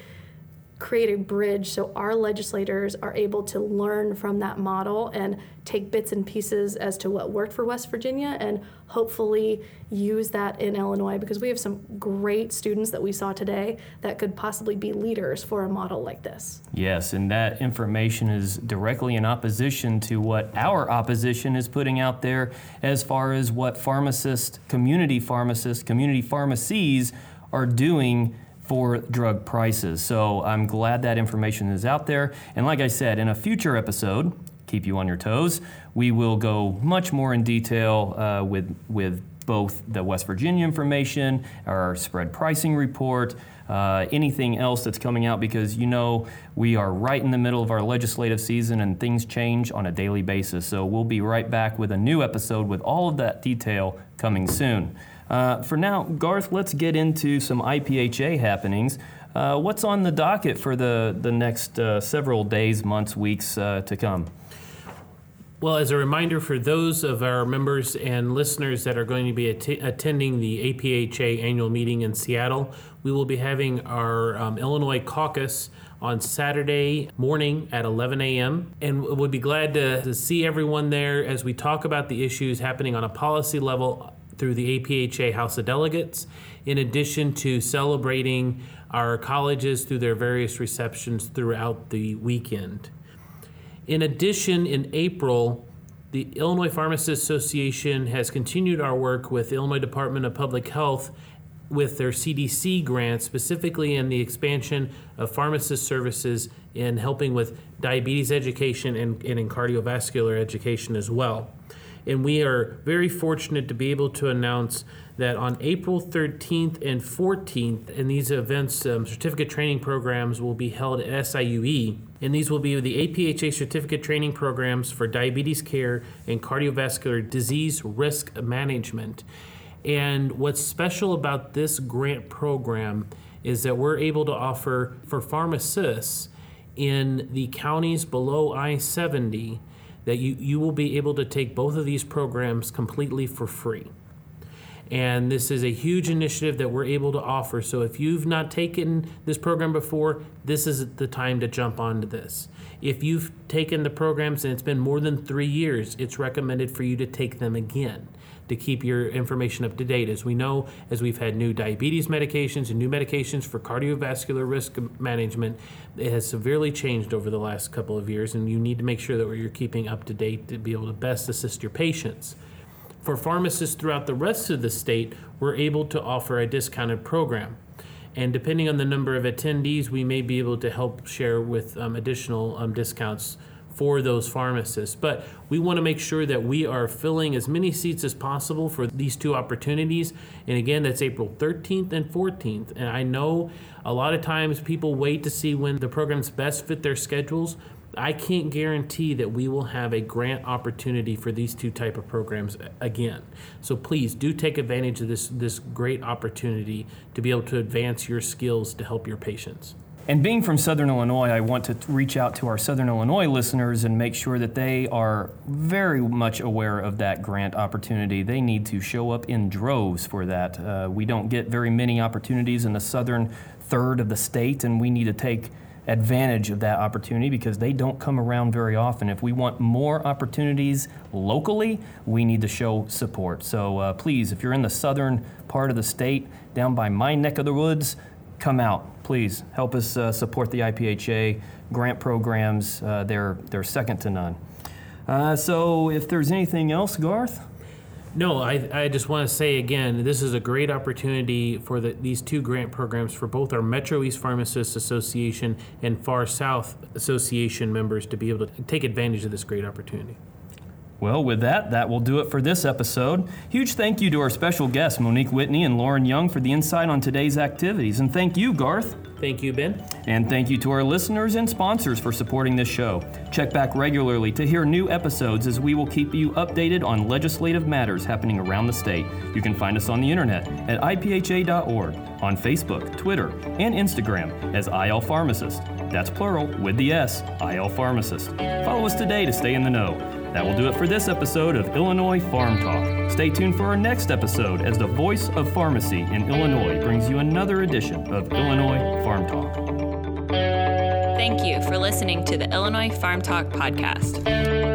create a bridge so our legislators are able to learn from that model and take bits and pieces as to what worked for West Virginia and hopefully use that in Illinois, because we have some great students that we saw today that could possibly be leaders for a model like this. Yes, and that information is directly in opposition to what our opposition is putting out there as far as what pharmacists, community pharmacists, community pharmacies are doing for drug prices. So I'm glad that information is out there. And like I said, in a future episode, keep you on your toes, we will go much more in detail uh, with with both the West Virginia information, our spread pricing report, uh, anything else that's coming out, because you know we are right in the middle of our legislative season and things change on a daily basis. So we'll be right back with a new episode with all of that detail coming soon. Uh, for now, Garth, let's get into some I P H A happenings. Uh, what's on the docket for the, the next uh, several days, months, weeks uh, to come? Well, as a reminder for those of our members and listeners that are going to be att- attending the A P H A annual meeting in Seattle, we will be having our um, Illinois caucus on Saturday morning at eleven a.m. And we'll be glad to, to see everyone there as we talk about the issues happening on a policy level through the A P H A House of Delegates, in addition to celebrating our colleges through their various receptions throughout the weekend. In addition, in April, the Illinois Pharmacists Association has continued our work with the Illinois Department of Public Health with their C D C grant, specifically in the expansion of pharmacist services in helping with diabetes education and, and in cardiovascular education as well. And we are very fortunate to be able to announce that on April thirteenth and fourteenth, and these events, um, certificate training programs will be held at S I U E. And these will be the A P H A certificate training programs for diabetes care and cardiovascular disease risk management. And what's special about this grant program is that we're able to offer for pharmacists in the counties below I seventy that you, you will be able to take both of these programs completely for free. And this is a huge initiative that we're able to offer. So if you've not taken this program before, this is the time to jump onto this. If you've taken the programs and it's been more than three years, it's recommended for you to take them again to keep your information up to date. As we know, as we've had new diabetes medications and new medications for cardiovascular risk management, it has severely changed over the last couple of years, and you need to make sure that you're keeping up to date to be able to best assist your patients. For pharmacists throughout the rest of the state, we're able to offer a discounted program. And depending on the number of attendees, we may be able to help share with um, additional um, discounts for those pharmacists. But we want to make sure that we are filling as many seats as possible for these two opportunities. And again, that's April thirteenth and fourteenth. And I know a lot of times people wait to see when the programs best fit their schedules. I can't guarantee that we will have a grant opportunity for these two type of programs again. So please do take advantage of this, this great opportunity to be able to advance your skills to help your patients. And being from Southern Illinois, I want to reach out to our Southern Illinois listeners and make sure that they are very much aware of that grant opportunity. They need to show up in droves for that. Uh, we don't get very many opportunities in the southern third of the state, and we need to take advantage of that opportunity because they don't come around very often. If we want more opportunities locally, we need to show support. So uh, please, if you're in the southern part of the state, down by my neck of the woods, come out. Please help us uh, support the I P H A grant programs. Uh, they're, they're second to none. Uh, so if there's anything else, Garth? No, I, I just want to say again, this is a great opportunity for the, these two grant programs for both our Metro East Pharmacists Association and Far South Association members to be able to take advantage of this great opportunity. Well, with that, that will do it for this episode. Huge thank you to our special guests, Monique Whitney and Lauren Young, for the insight on today's activities. And thank you, Garth. Thank you, Ben. And thank you to our listeners and sponsors for supporting this show. Check back regularly to hear new episodes as we will keep you updated on legislative matters happening around the state. You can find us on the internet at I P H A dot org, on Facebook, Twitter, and Instagram as I L Pharmacist. That's plural with the S, I L Pharmacist. Follow us today to stay in the know. That will do it for this episode of Illinois Farm Talk. Stay tuned for our next episode as the voice of pharmacy in Illinois brings you another edition of Illinois Farm Talk. Thank you for listening to the Illinois Farm Talk podcast.